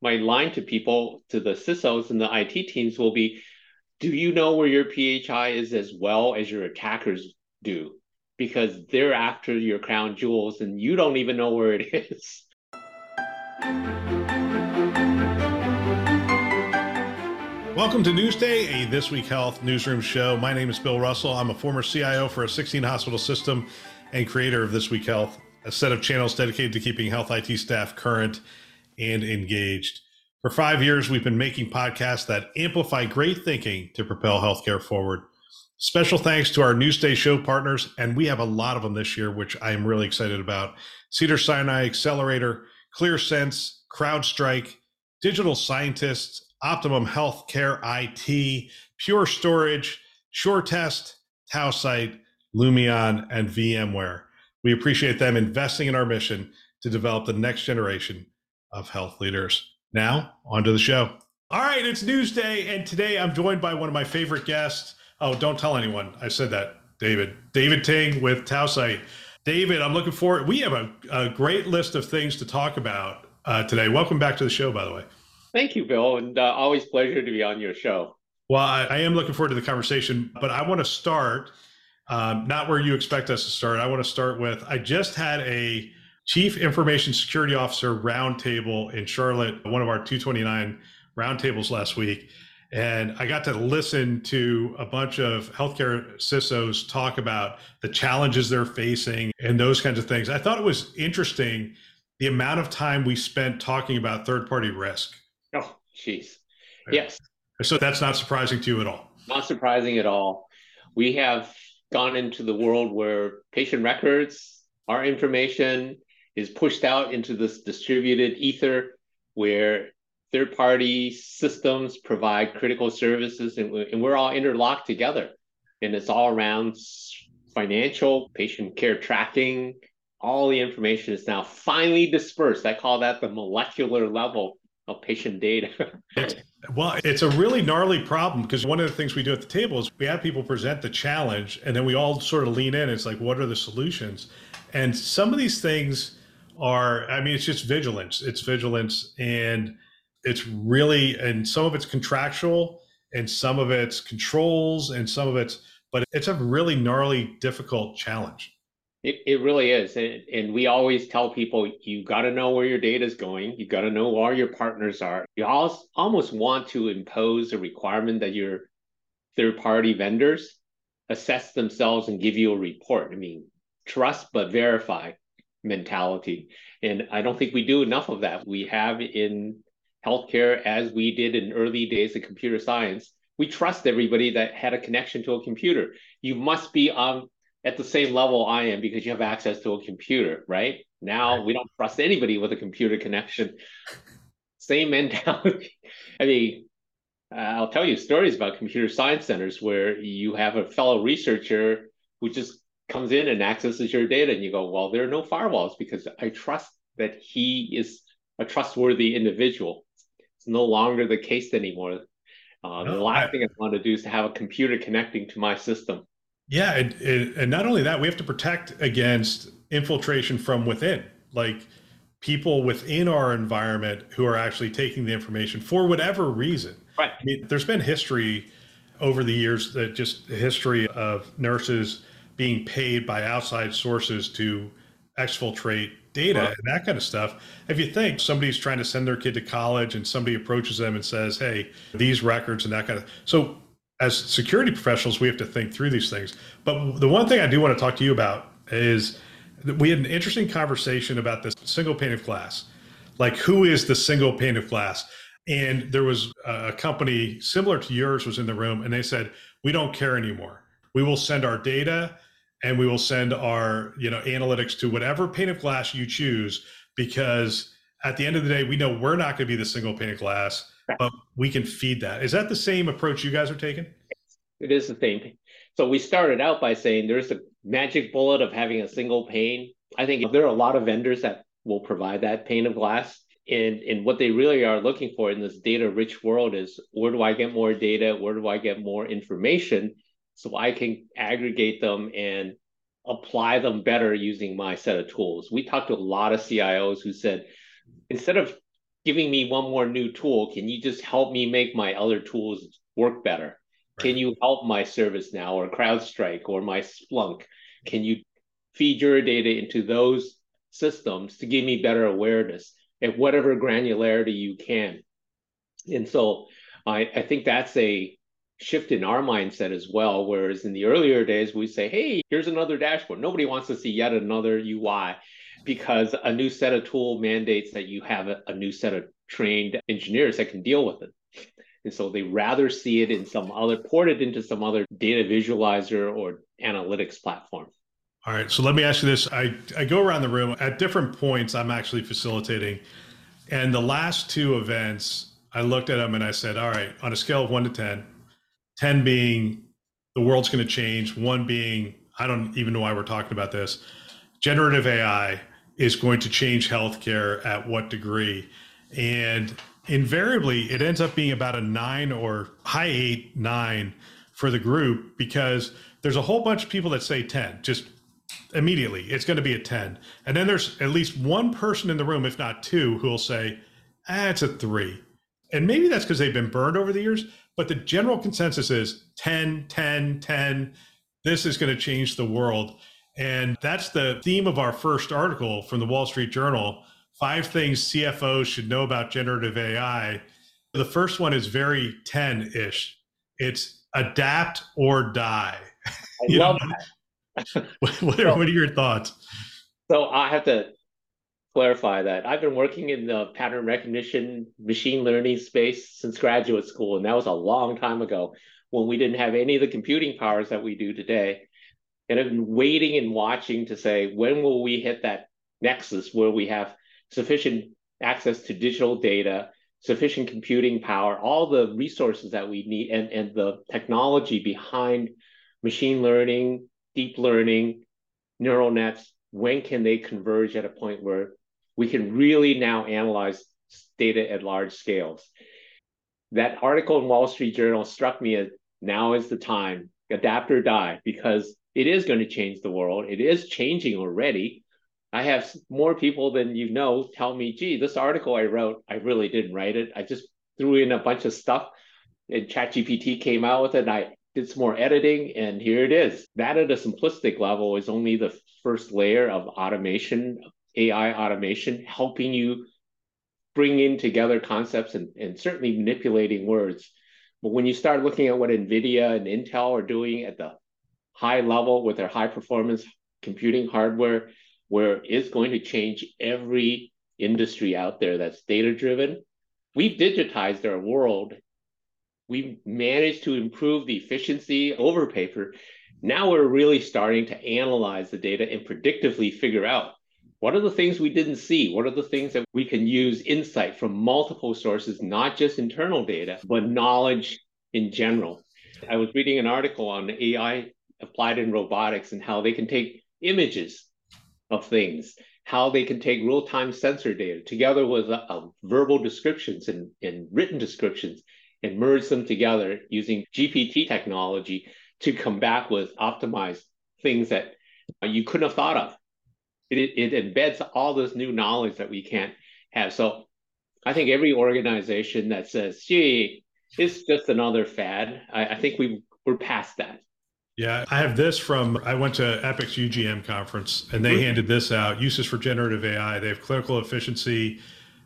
My line to people, to the CISOs and the IT teams will be, do you know where your PHI is as well as your attackers do? Because they're after your crown jewels and you don't even know where it is. Welcome to Newsday, a This Week Health newsroom show. My name is Bill Russell. I'm a former CIO for a 16-hospital system and creator of This Week Health, a set of channels dedicated to keeping health IT staff current and engaged. For 5 years, we've been making podcasts that amplify great thinking to propel healthcare forward. Special thanks to our Newsday show partners, and we have a lot of them this year, which I am really excited about. Cedars-Sinai Accelerator, ClearSense, CrowdStrike, Digital Scientists, Optimum Healthcare IT, Pure Storage, SureTest, Tausight, Lumion, and VMware. We appreciate them investing in our mission to develop the next generation of health leaders. Now, on to the show. All right, it's Newsday, and today I'm joined by one of my favorite guests. Oh, don't tell anyone I said that, David. David Ting with Tausight. David, I'm looking forward. We have a great list of things to talk about today. Welcome back to the show, by the way. Thank you, Bill, and always pleasure to be on your show. Well, I am looking forward to the conversation, but I want to start, not where you expect us to start. I want to start with, I just had a Chief Information Security Officer Roundtable in Charlotte, one of our 229 roundtables last week. And I got to listen to a bunch of healthcare CISOs talk about the challenges they're facing and those kinds of things. I thought it was interesting, the amount of time we spent talking about third-party risk. Oh, geez. Yes. So that's not surprising to you at all. Not surprising at all. We have gone into the world where patient records, our information, is pushed out into this distributed ether where third-party systems provide critical services, and we're all interlocked together. And it's all around financial, patient care tracking. All the information is now finally dispersed. I call that the molecular level of patient data. Well, it's a really gnarly problem, because one of the things we do at the table is we have people present the challenge, and then we all sort of lean in. It's like, what are the solutions? And some of these things are, I mean, it's just vigilance. It's vigilance, and it's really, and some of it's contractual and some of it's controls and some of it's, but it's a really gnarly, difficult challenge. It really is. And we always tell people, you got to know where your data is going. You got to know where your partners are. You almost want to impose a requirement that your third-party vendors assess themselves and give you a report. I mean, trust but verify mentality. And I don't think we do enough of that. We have in healthcare, as we did in early days of computer science, we trust everybody that had a connection to a computer. You must be at the same level I am because you have access to a computer, right? Now we don't trust anybody with a computer connection. Same mentality. I mean, I'll tell you stories about computer science centers where you have a fellow researcher who just comes in and accesses your data, and you go, well, there are no firewalls because I trust that he is a trustworthy individual. It's no longer the case anymore. The last thing I want to do is to have a computer connecting to my system. Yeah, and not only that, we have to protect against infiltration from within, like people within our environment who are actually taking the information for whatever reason. Right. I mean, there's been history over the years, that just the history of nurses being paid by outside sources to exfiltrate data and that kind of stuff. If you think somebody's trying to send their kid to college and somebody approaches them and says, hey, these records and that kind of, so as security professionals, we have to think through these things. But the one thing I do want to talk to you about is that we had an interesting conversation about this single pane of glass, like who is the single pane of glass? And there was a company similar to yours was in the room, and they said, we don't care anymore. We will send our data and we will send our, you know, analytics to whatever pane of glass you choose, because at the end of the day, we know we're not going to be the single pane of glass. but we can feed that. Is that the same approach you guys are taking? It is the same. So we started out by saying there's a magic bullet of having a single pane. I think there are a lot of vendors that will provide that pane of glass. And what they really are looking for in this data-rich world is, where do I get more data? Where do I get more information so I can aggregate them and apply them better using my set of tools? We talked to a lot of CIOs who said, instead of giving me one more new tool, can you just help me make my other tools work better? Can you help my ServiceNow or CrowdStrike or my Splunk? Can you feed your data into those systems to give me better awareness at whatever granularity you can? And so I think that's a shift in our mindset as well, whereas in the earlier days, we say, hey, here's another dashboard. Nobody wants to see yet another UI because a new set of tool mandates that you have a new set of trained engineers that can deal with it. And so they rather see it in some other, port it into some other data visualizer or analytics platform. All right. So let me ask you this. I go around the room at different points. I'm actually facilitating. And the last two events, I looked at them and I said, all right, on a scale of 1 to 10, 10 being the world's going to change, 1 being, I don't even know why we're talking about this. Generative AI is going to change healthcare at what degree? And invariably, it ends up being about a 9 or high 8, 9 for the group, because there's a whole bunch of people that say 10, just immediately, it's going to be a 10. And then there's at least one person in the room, if not two, who will say, it's a 3. And maybe that's because they've been burned over the years, but the general consensus is 10, 10, 10, this is going to change the world. And that's the theme of our first article from the Wall Street Journal, 5 things CFOs should know about generative AI. The first one is very 10-ish. It's adapt or die. I love that. What are your thoughts? So I have to clarify that. I've been working in the pattern recognition, machine learning space since graduate school, and that was a long time ago when we didn't have any of the computing powers that we do today. And I've been waiting and watching to say, when will we hit that nexus where we have sufficient access to digital data, sufficient computing power, all the resources that we need, and the technology behind machine learning, deep learning, neural nets? When can they converge at a point where we can really now analyze data at large scales? That article in Wall Street Journal struck me as, now is the time, adapt or die, because it is going to change the world. It is changing already. I have more people than you know tell me, gee, this article I wrote, I really didn't write it. I just threw in a bunch of stuff and ChatGPT came out with it. And I did some more editing, and here it is. That at a simplistic level is only the first layer of automation, AI automation, helping you bring in together concepts and certainly manipulating words. But when you start looking at what NVIDIA and Intel are doing at the high level with their high performance computing hardware, where it's going to change every industry out there that's data-driven, we've digitized our world. We've managed to improve the efficiency over paper. Now we're really starting to analyze the data and predictively figure out, what are the things we didn't see? What are the things that we can use insight from multiple sources, not just internal data, but knowledge in general? I was reading an article on AI applied in robotics and how they can take images of things, how they can take real-time sensor data together with verbal descriptions and written descriptions, and merge them together using GPT technology to come back with optimized things that you couldn't have thought of. It embeds all this new knowledge that we can't have. So I think every organization that says, gee, it's just another fad, I think we're past that. Yeah, I have this from, I went to Epic's UGM conference and they handed this out, uses for generative AI. They have clinical efficiency.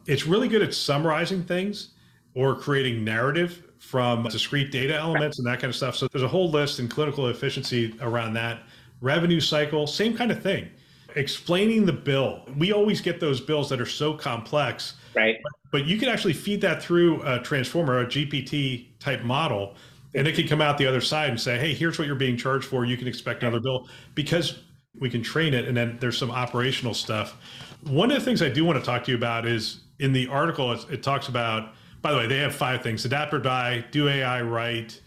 It's really good at summarizing things or creating narrative from discrete data elements and that kind of stuff. So there's a whole list in clinical efficiency around that. Revenue cycle, same kind of thing. Explaining the bill. We always get those bills that are so complex, right? But you can actually feed that through a transformer, a GPT type model, and it can come out the other side and say, hey, here's what you're being charged for. You can expect another bill, because we can train it. And then there's some operational stuff. One of the things I do want to talk to you about is in the article, it talks about By the way, they have 5 things: adapt or die, do AI right,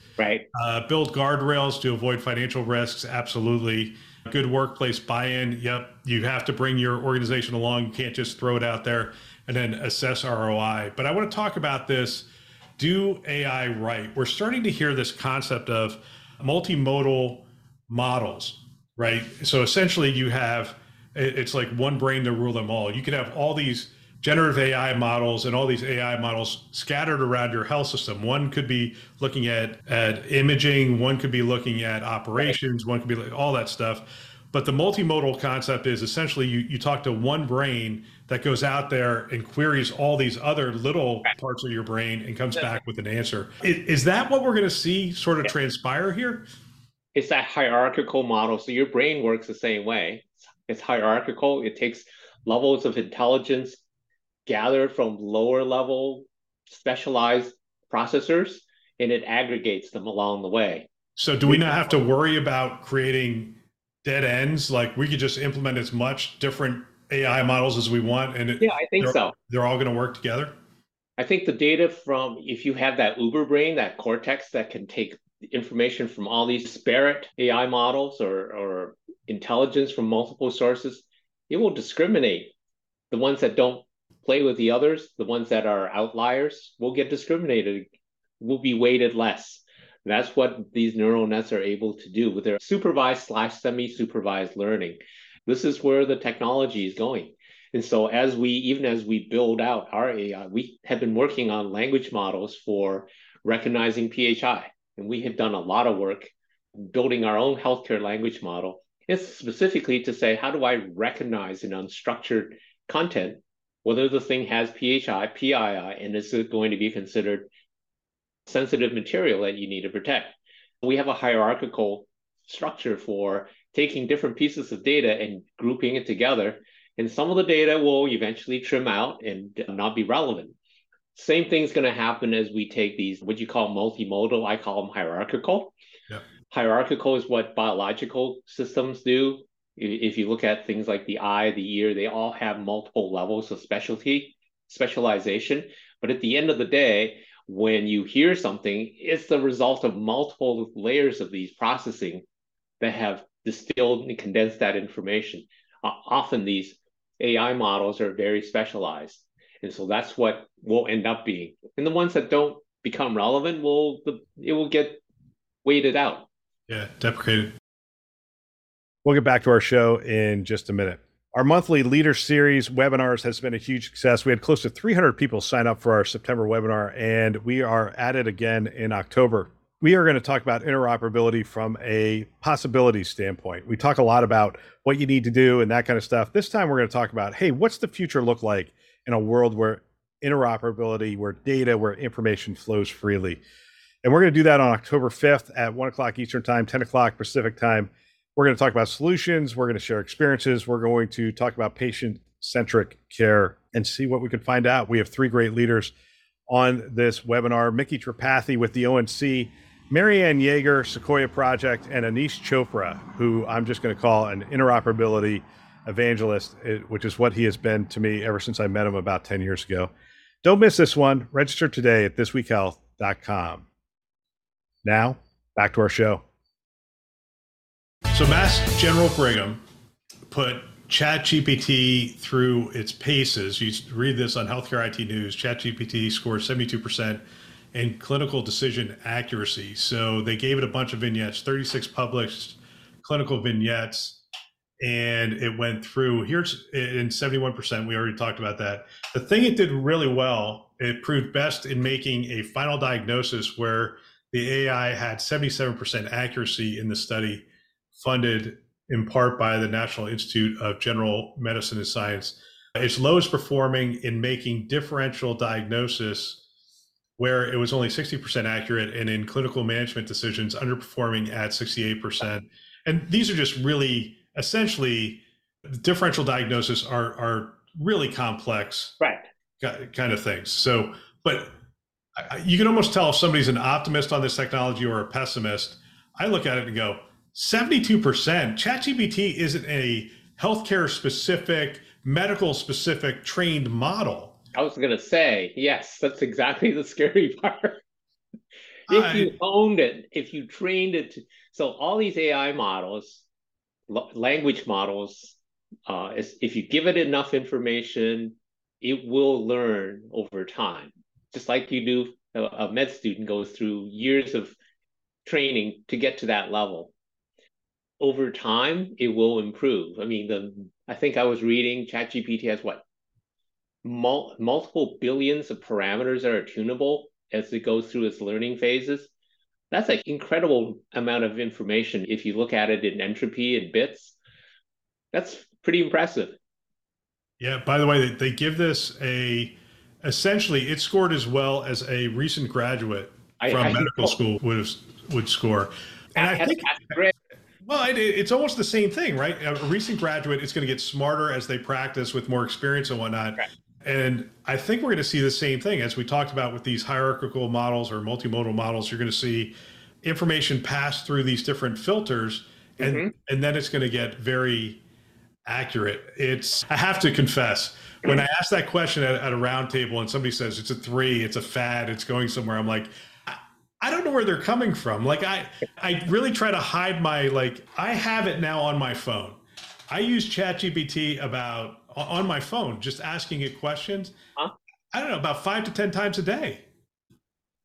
build guardrails to avoid financial risks, absolutely. Good workplace buy-in, yep. You have to bring your organization along. You can't just throw it out there. And then assess ROI. But I want to talk about this, do AI right. We're starting to hear this concept of multimodal models, right? So essentially you have, it's like one brain to rule them all. You could have all these generative AI models and all these AI models scattered around your health system. One could be looking at imaging, one could be looking at operations, one could be all that stuff. But the multimodal concept is essentially you talk to one brain that goes out there and queries all these other little parts of your brain and comes back with an answer. Is that what we're going to see sort of transpire here? It's that hierarchical model. So your brain works the same way. It's hierarchical. It takes levels of intelligence gathered from lower level specialized processors, and it aggregates them along the way. So do we not have to worry about creating dead ends? Like we could just implement as much different AI models as we want, and they're all going to work together. I think the data from, if you have that uber brain, that cortex that can take information from all these disparate AI models or intelligence from multiple sources, it will discriminate. The ones that don't play with the others, the ones that are outliers, will get discriminated, will be weighted less. That's what these neural nets are able to do with their supervised/semi-supervised learning. This is where the technology is going. And so even as we build out our AI, we have been working on language models for recognizing PHI. And we have done a lot of work building our own healthcare language model. It's specifically to say, how do I recognize in unstructured content whether the thing has PHI, PII, and is it going to be considered sensitive material that you need to protect? We have a hierarchical structure for taking different pieces of data and grouping it together. And some of the data will eventually trim out and not be relevant. Same thing's going to happen as we take these, what you call multimodal, I call them hierarchical. Yeah. Hierarchical is what biological systems do. If you look at things like the eye, the ear, they all have multiple levels of specialization. But at the end of the day, when you hear something, it's the result of multiple layers of these processing that have distilled and condensed that information. Often these AI models are very specialized. And so that's what will end up being. And the ones that don't become relevant, it will get weighted out. Yeah, deprecated. We'll get back to our show in just a minute. Our monthly Leader Series webinars has been a huge success. We had close to 300 people sign up for our September webinar, and we are at it again in October. We are going to talk about interoperability from a possibility standpoint. We talk a lot about what you need to do and that kind of stuff. This time we're going to talk about, hey, what's the future look like in a world where interoperability, where data, where information flows freely? And we're going to do that on October 5th at 1 o'clock Eastern Time, 10 o'clock Pacific Time. We're going to talk about solutions. We're going to share experiences. We're going to talk about patient-centric care and see what we can find out. We have 3 great leaders on this webinar. Mickey Tripathi with the ONC, Marianne Yeager, Sequoia Project, and Anish Chopra, who I'm just going to call an interoperability evangelist, which is what he has been to me ever since I met him about 10 years ago. Don't miss this one. Register today at thisweekhealth.com. Now, back to our show. So Mass General Brigham put ChatGPT through its paces. You read this on Healthcare IT News. ChatGPT scores 72% in clinical decision accuracy. So they gave it a bunch of vignettes, 36 published clinical vignettes, and it went through. Here's in 71%, we already talked about that. The thing it did really well, it proved best in making a final diagnosis where the AI had 77% accuracy in the study, funded in part by the National Institute of General Medicine and Science. It's lowest performing in making differential diagnosis, where it was only 60% accurate, and in clinical management decisions, underperforming at 68%. And these are just really, essentially, differential diagnosis are really complex kind of things. So, but you can almost tell if somebody's an optimist on this technology or a pessimist. I look at it and go, 72%, ChatGPT isn't a healthcare specific, medical specific trained model. I was going to say, yes, that's exactly the scary part. If you owned it, if you trained it. So all these AI models, language models, if you give it enough information, it will learn over time. Just like you do, a med student goes through years of training to get to that level. Over time, it will improve. I mean, I think I was reading ChatGPT has what? Multiple billions of parameters that are tunable as it goes through its learning phases. That's an incredible amount of information. If you look at it in entropy and bits, that's pretty impressive. Yeah, by the way, they give this essentially it scored as well as a recent graduate from medical school would score. And I think, well, it's almost the same thing, right? A recent graduate is going to get smarter as they practice with more experience and whatnot. Right. And I think we're going to see the same thing as we talked about with these hierarchical models or multimodal models. You're going to see information pass through these different filters, and and then it's going to get very accurate. I have to confess, when I asked that question at a round table and somebody says it's a 3, it's a fad, it's going somewhere, I'm like, I don't know where they're coming from. Like I really try to hide my, I have it now on my phone. I use ChatGPT on my phone, just asking it questions. I don't know, about 5 to 10 times a day.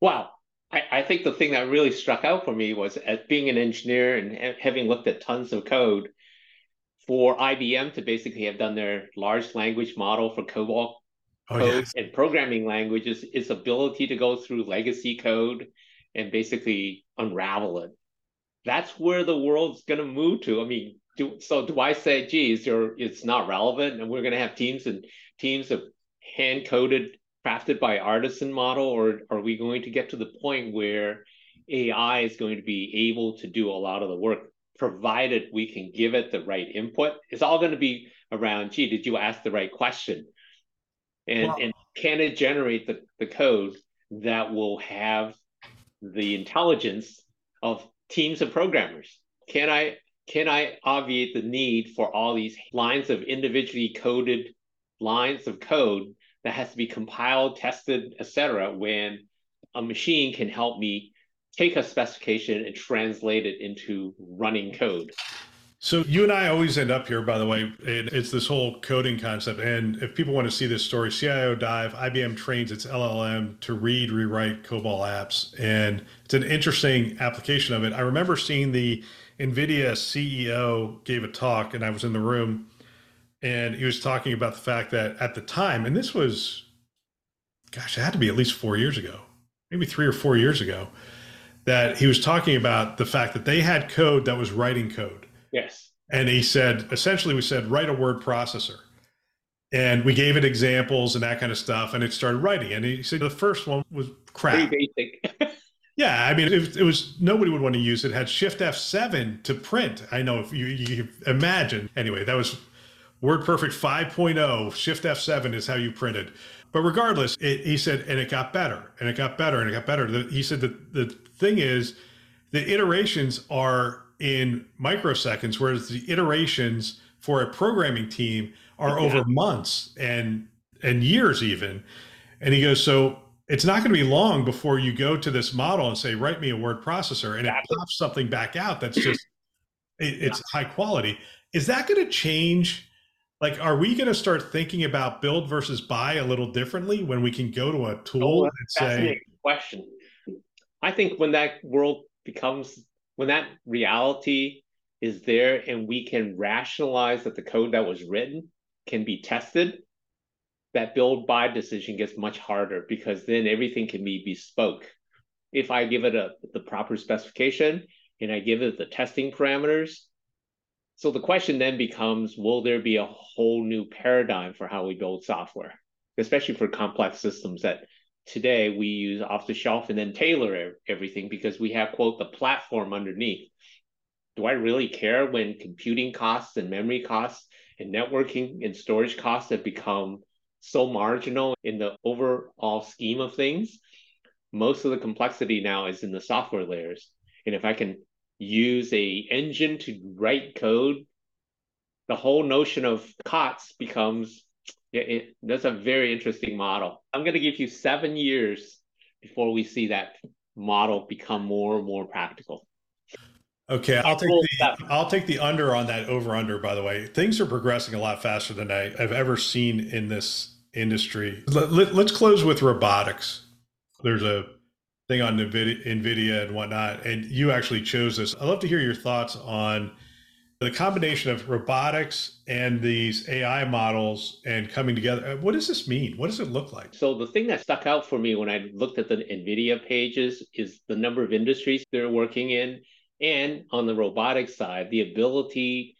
Wow. I think the thing that really struck out for me was, as being an engineer and having looked at tons of code, for IBM to basically have done their large language model for COBOL code and programming languages, its ability to go through legacy code and basically unravel it. That's where the world's going to move to. I mean, do I say, geez, it's not relevant, and we're going to have teams and teams of hand-coded, crafted by artisan model, or are we going to get to the point where AI is going to be able to do a lot of the work, provided we can give it the right input? It's all going to be around, gee, did you ask the right question? And can it generate the code that will have the intelligence of teams of programmers? Can I obviate the need for all these lines of individually coded lines of code that has to be compiled, tested, et cetera, when a machine can help me take a specification and translate it into running code? So you and I always end up here, by the way, and it's this whole coding concept. And if people want to see this story, CIO Dive, IBM trains its LLM to read, rewrite COBOL apps. And it's an interesting application of it. I remember seeing the NVIDIA CEO gave a talk, and I was in the room, and he was talking about the fact that at the time, and this was, gosh, it had to be at least 4 years ago, maybe 3 or 4 years ago, that he was talking about the fact that they had code that was writing code. Yes. And he said, essentially, we said, write a word processor. And we gave it examples and that kind of stuff, and it started writing. And he said, the first one was crap. Pretty basic. Yeah, I mean, it was, nobody would want to use it. It had Shift F7 to print. I know, if you imagine. Anyway, that was WordPerfect 5.0. Shift F7 is how you printed. But regardless, he said, and it got better, and it got better, and it got better. He said that the thing is, the iterations are in microseconds, whereas the iterations for a programming team are over months and years even. And he goes, so it's not going to be long before you go to this model and say, write me a word processor, and it pops something back out that's just, it's high quality. Is that going to change? Like, are we going to start thinking about build versus buy a little differently when we can go to a tool and say? Question. I think when that world becomes, when that reality is there and we can rationalize that the code that was written can be tested, that build-buy decision gets much harder, because then everything can be bespoke. If I give it the proper specification and I give it the testing parameters, so the question then becomes, will there be a whole new paradigm for how we build software, especially for complex systems that today we use off the shelf and then tailor everything because we have, quote, the platform underneath. Do I really care when computing costs and memory costs and networking and storage costs have become so marginal in the overall scheme of things? Most of the complexity now is in the software layers. And if I can use an engine to write code, the whole notion of COTS becomes Yeah, that's a very interesting model. I'm going to give you 7 years before we see that model become more and more practical. Okay, I'll take the under on that over-under, by the way. Things are progressing a lot faster than I've ever seen in this industry. Let's close with robotics. There's a thing on NVIDIA and whatnot, and you actually chose this. I'd love to hear your thoughts on the combination of robotics and these AI models and coming together. What does this mean? What does it look like? So the thing that stuck out for me when I looked at the NVIDIA pages is the number of industries they're working in. And on the robotics side, the ability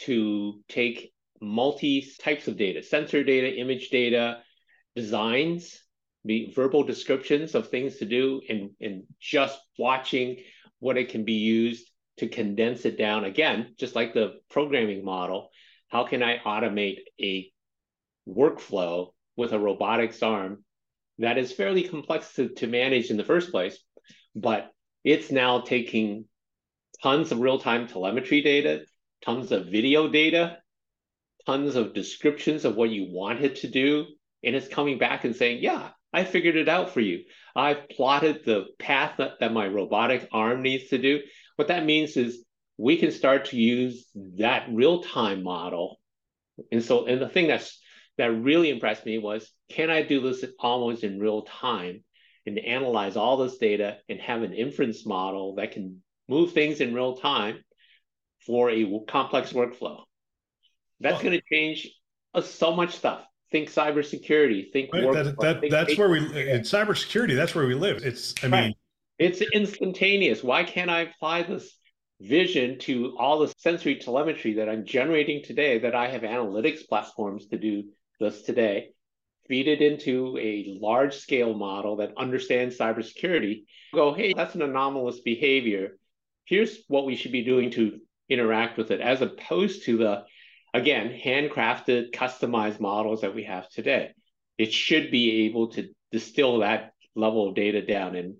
to take multi-types of data, sensor data, image data, designs, verbal descriptions of things to do, and just watching what it can be used to condense it down. Again, just like the programming model, how can I automate a workflow with a robotics arm that is fairly complex to manage in the first place, but it's now taking tons of real-time telemetry data, tons of video data, tons of descriptions of what you want it to do, and it's coming back and saying, yeah, I figured it out for you. I've plotted the path that my robotic arm needs to do. What that means is we can start to use that real-time model. And the thing that really impressed me was, can I do this almost in real time and analyze all this data and have an inference model that can move things in real time for a complex workflow? That's going to change so much stuff. Think cybersecurity, think workflow. That's where in cybersecurity, that's where we live. It's instantaneous. Why can't I apply this vision to all the sensory telemetry that I'm generating today, that I have analytics platforms to do this today, feed it into a large scale model that understands cybersecurity, go, hey, that's an anomalous behavior. Here's what we should be doing to interact with it, as opposed to the, again, handcrafted, customized models that we have today. It should be able to distill that level of data down. And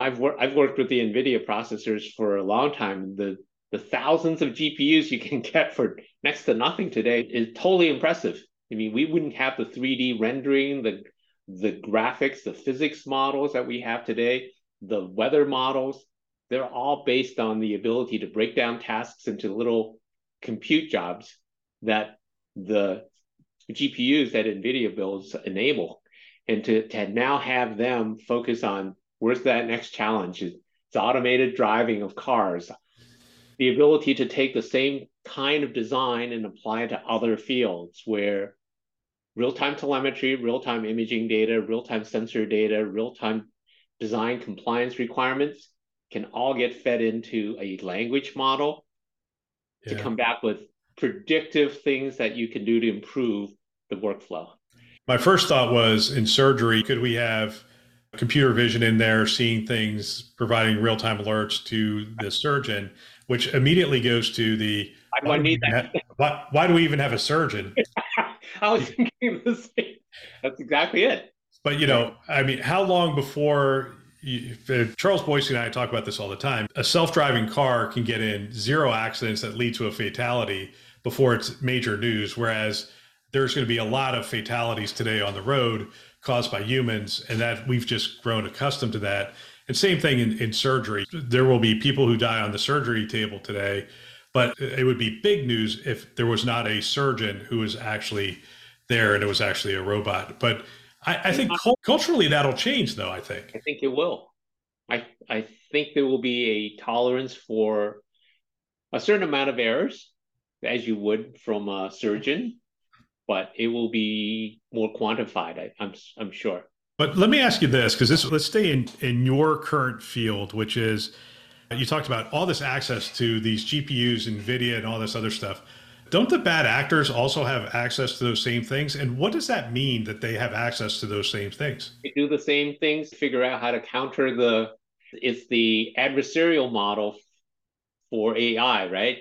I've worked with the NVIDIA processors for a long time. The thousands of GPUs you can get for next to nothing today is totally impressive. I mean, we wouldn't have the 3D rendering, the graphics, the physics models that we have today, the weather models. They're all based on the ability to break down tasks into little compute jobs that the GPUs that NVIDIA builds enable. And to now have them focus on where's that next challenge? It's automated driving of cars. The ability to take the same kind of design and apply it to other fields where real-time telemetry, real-time imaging data, real-time sensor data, real-time design compliance requirements can all get fed into a language model to come back with predictive things that you can do to improve the workflow. My first thought was, in surgery, could we have computer vision in there, seeing things, providing real-time alerts to the surgeon, which immediately goes to the, why do we even have a surgeon? I was thinking the same. That's exactly it. But, you know, I mean, how long before, Charles Boyce and I talk about this all the time, a self-driving car can get in zero accidents that lead to a fatality before it's major news, whereas there's going to be a lot of fatalities today on the road caused by humans, and that we've just grown accustomed to that. And same thing in surgery. There will be people who die on the surgery table today, but it would be big news if there was not a surgeon who was actually there and it was actually a robot. But I think culturally that'll change, though, I think. I think it will. I think there will be a tolerance for a certain amount of errors, as you would from a surgeon, but it will be more quantified, I'm sure. But let me ask you this, because let's stay in your current field, which is, you talked about all this access to these GPUs, NVIDIA, and all this other stuff. Don't the bad actors also have access to those same things? And what does that mean that they have access to those same things? They do the same things, figure out how to counter it's the adversarial model for AI, right?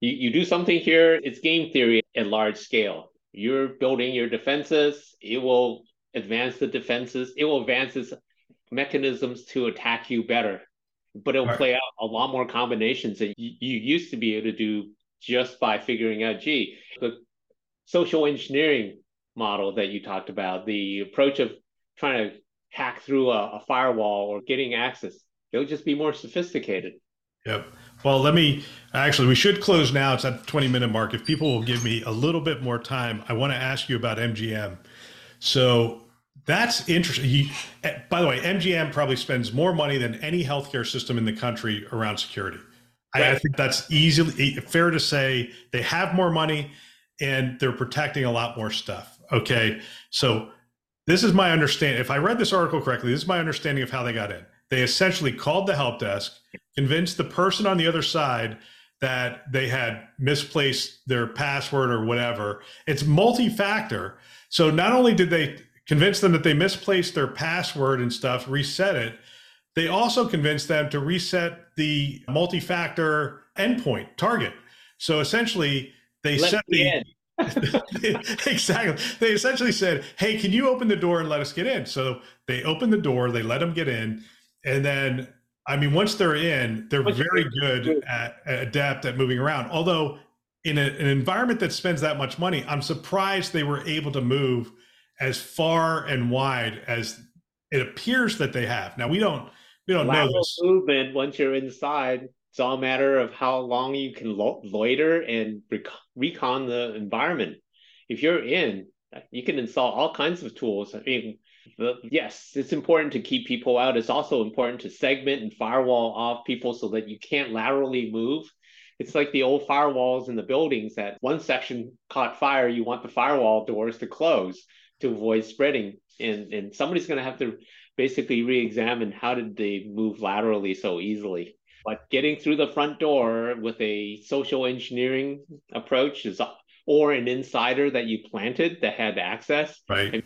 You do something here, it's game theory at large scale. You're building your defenses, it will advance the defenses, it will advance its mechanisms to attack you better, but it'll play out a lot more combinations that you used to be able to do just by figuring out, the social engineering model that you talked about, the approach of trying to hack through a firewall or getting access. It'll just be more sophisticated. Yep. Well, we should close now. It's at the 20-minute mark. If people will give me a little bit more time, I want to ask you about MGM. So that's interesting. By the way, MGM probably spends more money than any healthcare system in the country around security. Right. I think that's easily fair to say. They have more money and they're protecting a lot more stuff. Okay. So this is my understanding. If I read this article correctly, this is my understanding of how they got in. They essentially called the help desk, convinced the person on the other side that they had misplaced their password or whatever. It's multi-factor. So not only did they convince them that they misplaced their password and stuff, reset it, they also convinced them to reset the multi-factor endpoint target. So essentially they Exactly. They essentially said, hey, can you open the door and let us get in? So they opened the door, they let them get in. And then, once they're in, they're very good adept at moving around. Although in an environment that spends that much money, I'm surprised they were able to move as far and wide as it appears that they have. Now we don't know this movement. Once you're inside, it's all a matter of how long you can loiter and recon the environment. If you're in, you can install all kinds of tools. Yes, it's important to keep people out. It's also important to segment and firewall off people so that you can't laterally move. It's like the old firewalls in the buildings that one section caught fire. You want the firewall doors to close to avoid spreading. And somebody's going to have to basically re-examine how did they move laterally so easily. But getting through the front door with a social engineering approach or an insider that you planted that had access. Right.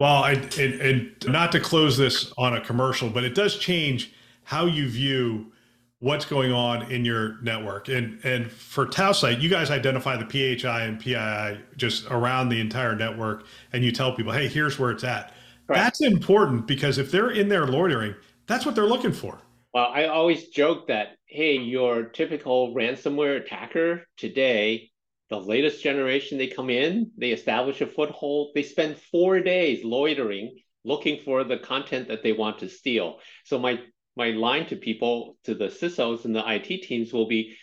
Well, and not to close this on a commercial, but it does change how you view what's going on in your network. And for Tausight, you guys identify the PHI and PII just around the entire network, and you tell people, hey, here's where it's at. Correct. That's important because if they're in there loitering, that's what they're looking for. Well, I always joke that, hey, your typical ransomware attacker today, the latest generation, they come in, they establish a foothold, they spend 4 days loitering, looking for the content that they want to steal. So my line to people, to the CISOs and the IT teams will be,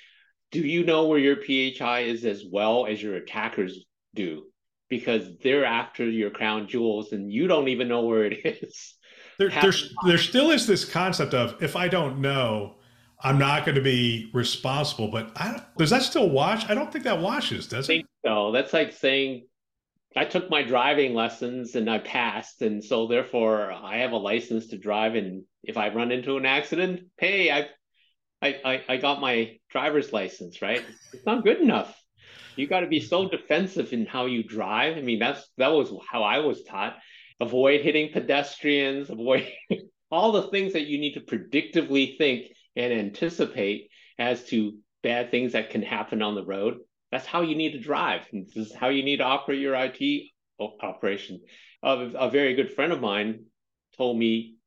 do you know where your PHI is as well as your attackers do? Because they're after your crown jewels and you don't even know where it is. There still is this concept of, if I don't know, I'm not going to be responsible, but does that still wash? I don't think that washes, does it? I think so. That's like saying, I took my driving lessons and I passed, and so therefore I have a license to drive, and if I run into an accident, hey, I got my driver's license, right? It's not good enough. You got to be so defensive in how you drive. That was how I was taught. Avoid hitting pedestrians, avoid all the things that you need to predictively think and anticipate as to bad things that can happen on the road. That's how you need to drive. And this is how you need to operate your IT operation. A very good friend of mine told me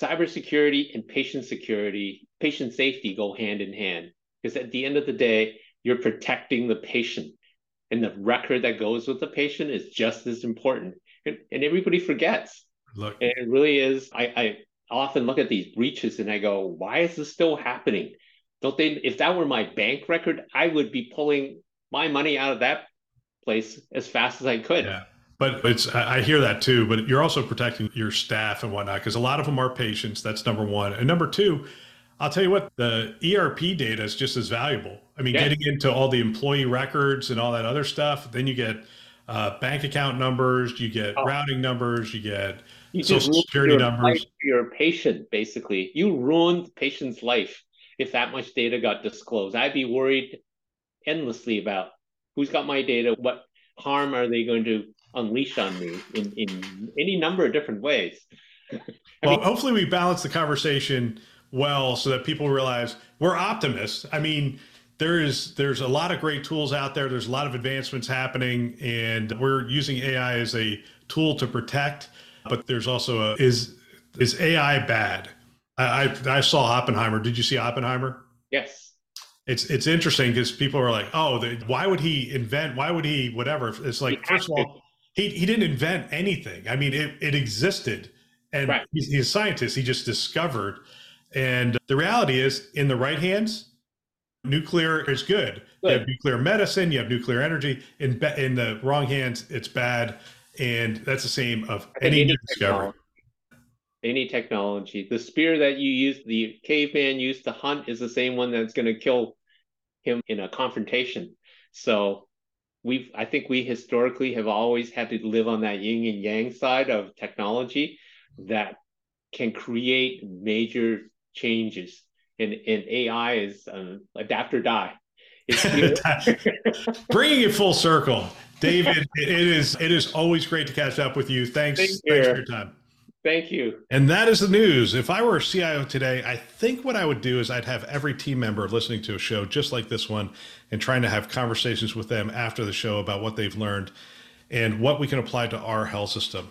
cybersecurity and patient safety go hand in hand. Because at the end of the day, you're protecting the patient. And the record that goes with the patient is just as important. And everybody forgets. Look. And it really is. I often look at these breaches and I go, why is this still happening? If that were my bank record, I would be pulling my money out of that place as fast as I could. Yeah, but I hear that too, but you're also protecting your staff and whatnot, because a lot of them are patients. That's number one. And number two, I'll tell you what, the ERP data is just as valuable. Getting into all the employee records and all that other stuff, then you get bank account numbers, you get routing numbers, you get social security numbers. Your patient, basically. You ruined the patient's life if that much data got disclosed. I'd be worried endlessly about who's got my data, what harm are they going to unleash on me in any number of different ways. Hopefully we balance the conversation well so that people realize we're optimists. There's a lot of great tools out there. There's a lot of advancements happening, and we're using AI as a tool to protect, but there's also is AI bad? I saw Oppenheimer. Did you see Oppenheimer? Yes. It's interesting because people are like, why would he invent? Why would he whatever? It's like, first of all, He didn't invent anything. I mean, it existed, and right. He's a scientist. He just discovered. And the reality is, in the right hands, nuclear is good. You have nuclear medicine, you have nuclear energy. In the wrong hands, it's bad. And that's the same of any new discovery. Any technology. The spear that you use, the caveman used to hunt, is the same one that's going to kill him in a confrontation. So I think we historically have always had to live on that yin and yang side of technology that can create major changes. And AI is adapt or die. Bringing it full circle. David, it is always great to catch up with you. Thanks for your time. Thank you. And that is the news. If I were a CIO today, I think what I would do is I'd have every team member listening to a show just like this one and trying to have conversations with them after the show about what they've learned and what we can apply to our health system.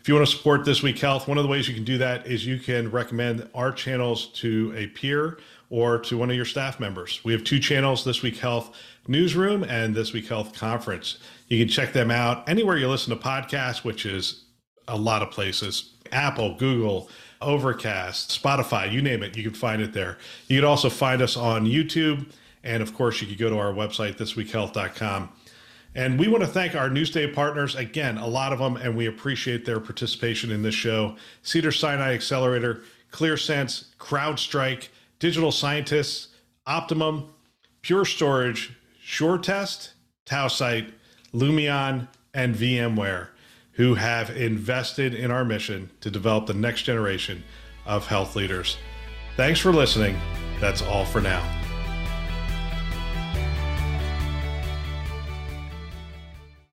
If you want to support This Week Health, one of the ways you can do that is you can recommend our channels to a peer or to one of your staff members. We have two channels, This Week Health Newsroom and This Week Health Conference. You can check them out anywhere you listen to podcasts, which is a lot of places. Apple, Google, Overcast, Spotify, you name it, you can find it there. You can also find us on YouTube. And of course, you can go to our website, thisweekhealth.com. And we want to thank our Newsday partners, again, a lot of them, and we appreciate their participation in this show. Cedars-Sinai Accelerator, ClearSense, CrowdStrike, Digital Scientists, Optimum, Pure Storage, SureTest, Tausight, Lumion, and VMware, who have invested in our mission to develop the next generation of health leaders. Thanks for listening. That's all for now.